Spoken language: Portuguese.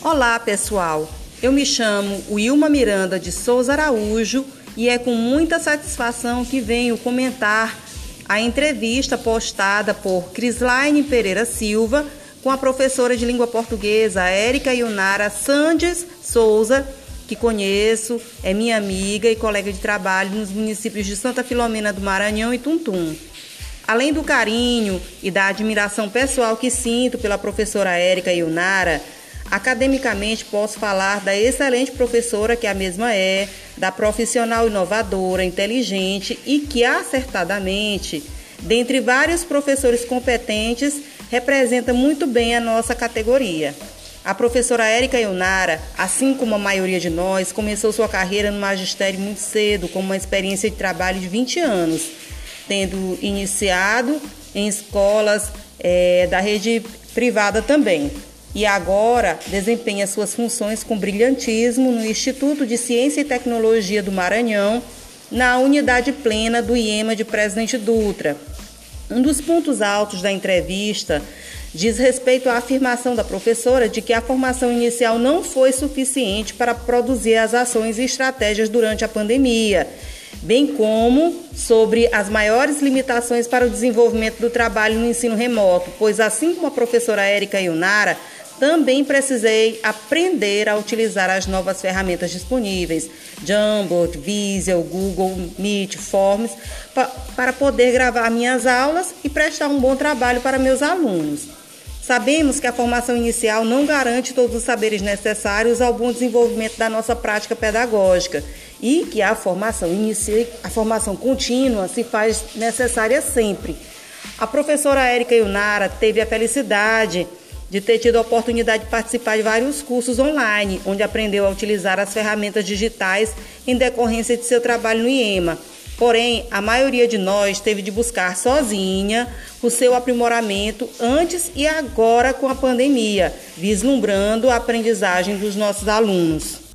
Olá, pessoal! Eu me chamo Wilma Miranda de Souza Araújo e é com muita satisfação que venho comentar a entrevista postada por Crislaine Pereira Silva com a professora de língua portuguesa Érica Yunara Sandes Souza, que conheço, é minha amiga e colega de trabalho nos municípios de Santa Filomena do Maranhão e Tuntum. Além do carinho e da admiração pessoal que sinto pela professora Érica Yunara, academicamente posso falar da excelente professora que a mesma é, da profissional inovadora, inteligente e que acertadamente, dentre vários professores competentes, representa muito bem a nossa categoria. A professora Érica Yunara, assim como a maioria de nós, começou sua carreira no magistério muito cedo, com uma experiência de trabalho de 20 anos, tendo iniciado em escolas da rede privada também. E agora desempenha suas funções com brilhantismo no Instituto de Ciência e Tecnologia do Maranhão, na unidade plena do IEMA de Presidente Dutra. Um dos pontos altos da entrevista diz respeito à afirmação da professora de que a formação inicial não foi suficiente para produzir as ações e estratégias durante a pandemia, bem como sobre as maiores limitações para o desenvolvimento do trabalho no ensino remoto, pois assim como a professora Érica Yunara, também precisei aprender a utilizar as novas ferramentas disponíveis, Jamboard, Visio, Google Meet, Forms, para poder gravar minhas aulas e prestar um bom trabalho para meus alunos. Sabemos que a formação inicial não garante todos os saberes necessários ao bom desenvolvimento da nossa prática pedagógica e que a formação contínua se faz necessária sempre. A professora Érica Yunara teve a felicidade de ter tido a oportunidade de participar de vários cursos online, onde aprendeu a utilizar as ferramentas digitais em decorrência de seu trabalho no IEMA. Porém, a maioria de nós teve de buscar sozinha o seu aprimoramento antes e agora com a pandemia, vislumbrando a aprendizagem dos nossos alunos.